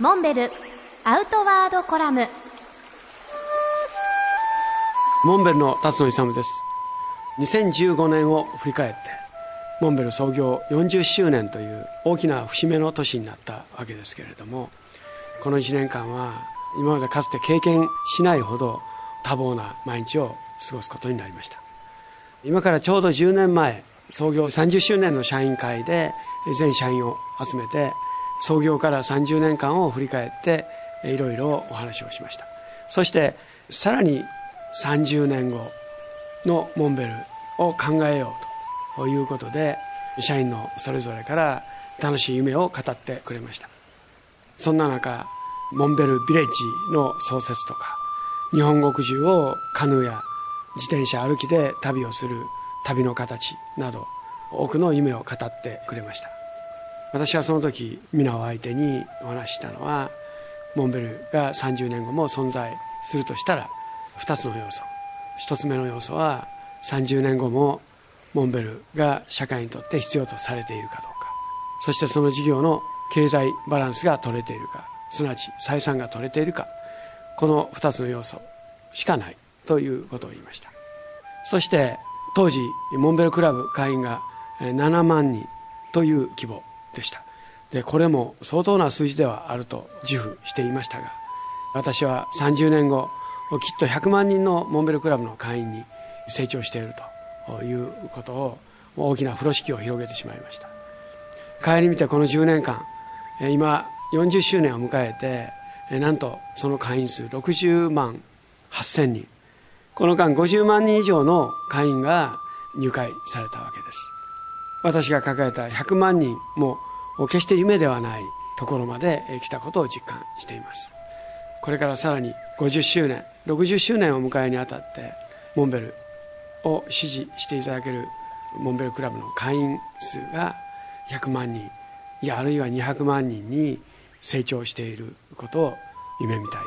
モンベルアウトワードコラム。モンベルの辰野勇です。2015年を振り返って、モンベル創業40周年という大きな節目の年になったわけですけれども、この1年間は今までかつて経験しないほど多忙な毎日を過ごすことになりました。今からちょうど10年前、創業30周年の社員会で全社員を集めて、創業から30年間を振り返っていろいろお話をしました。そしてさらに30年後のモンベルを考えようということで、社員のそれぞれから楽しい夢を語ってくれました。そんな中、モンベルビレッジの創設とか、日本国中をカヌーや自転車歩きで旅をする旅の形など、多くの夢を語ってくれました。私はその時、皆を相手にお話ししたのは、モンベルが30年後も存在するとしたら2つの要素。1つ目の要素は、30年後もモンベルが社会にとって必要とされているかどうか、そしてその事業の経済バランスが取れているか、すなわち採算が取れているか、この2つの要素しかないということを言いました。そして当時、モンベルクラブ会員が7万人という規模でした。でこれも相当な数字ではあると自負していましたが、私は30年後きっと100万人のモンベルクラブの会員に成長しているということを、大きな風呂敷を広げてしまいました。帰り見て、この10年間、今40周年を迎えて、なんとその会員数60万8000人、この間50万人以上の会員が入会されたわけです。私が抱えた100万人も決して夢ではないところまで来たことを実感しています。これからさらに50周年60周年を迎えにあたって、モンベルを支持していただけるモンベルクラブの会員数が100万人、いやあるいは200万人に成長していることを夢見たい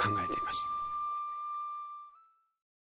と考えています。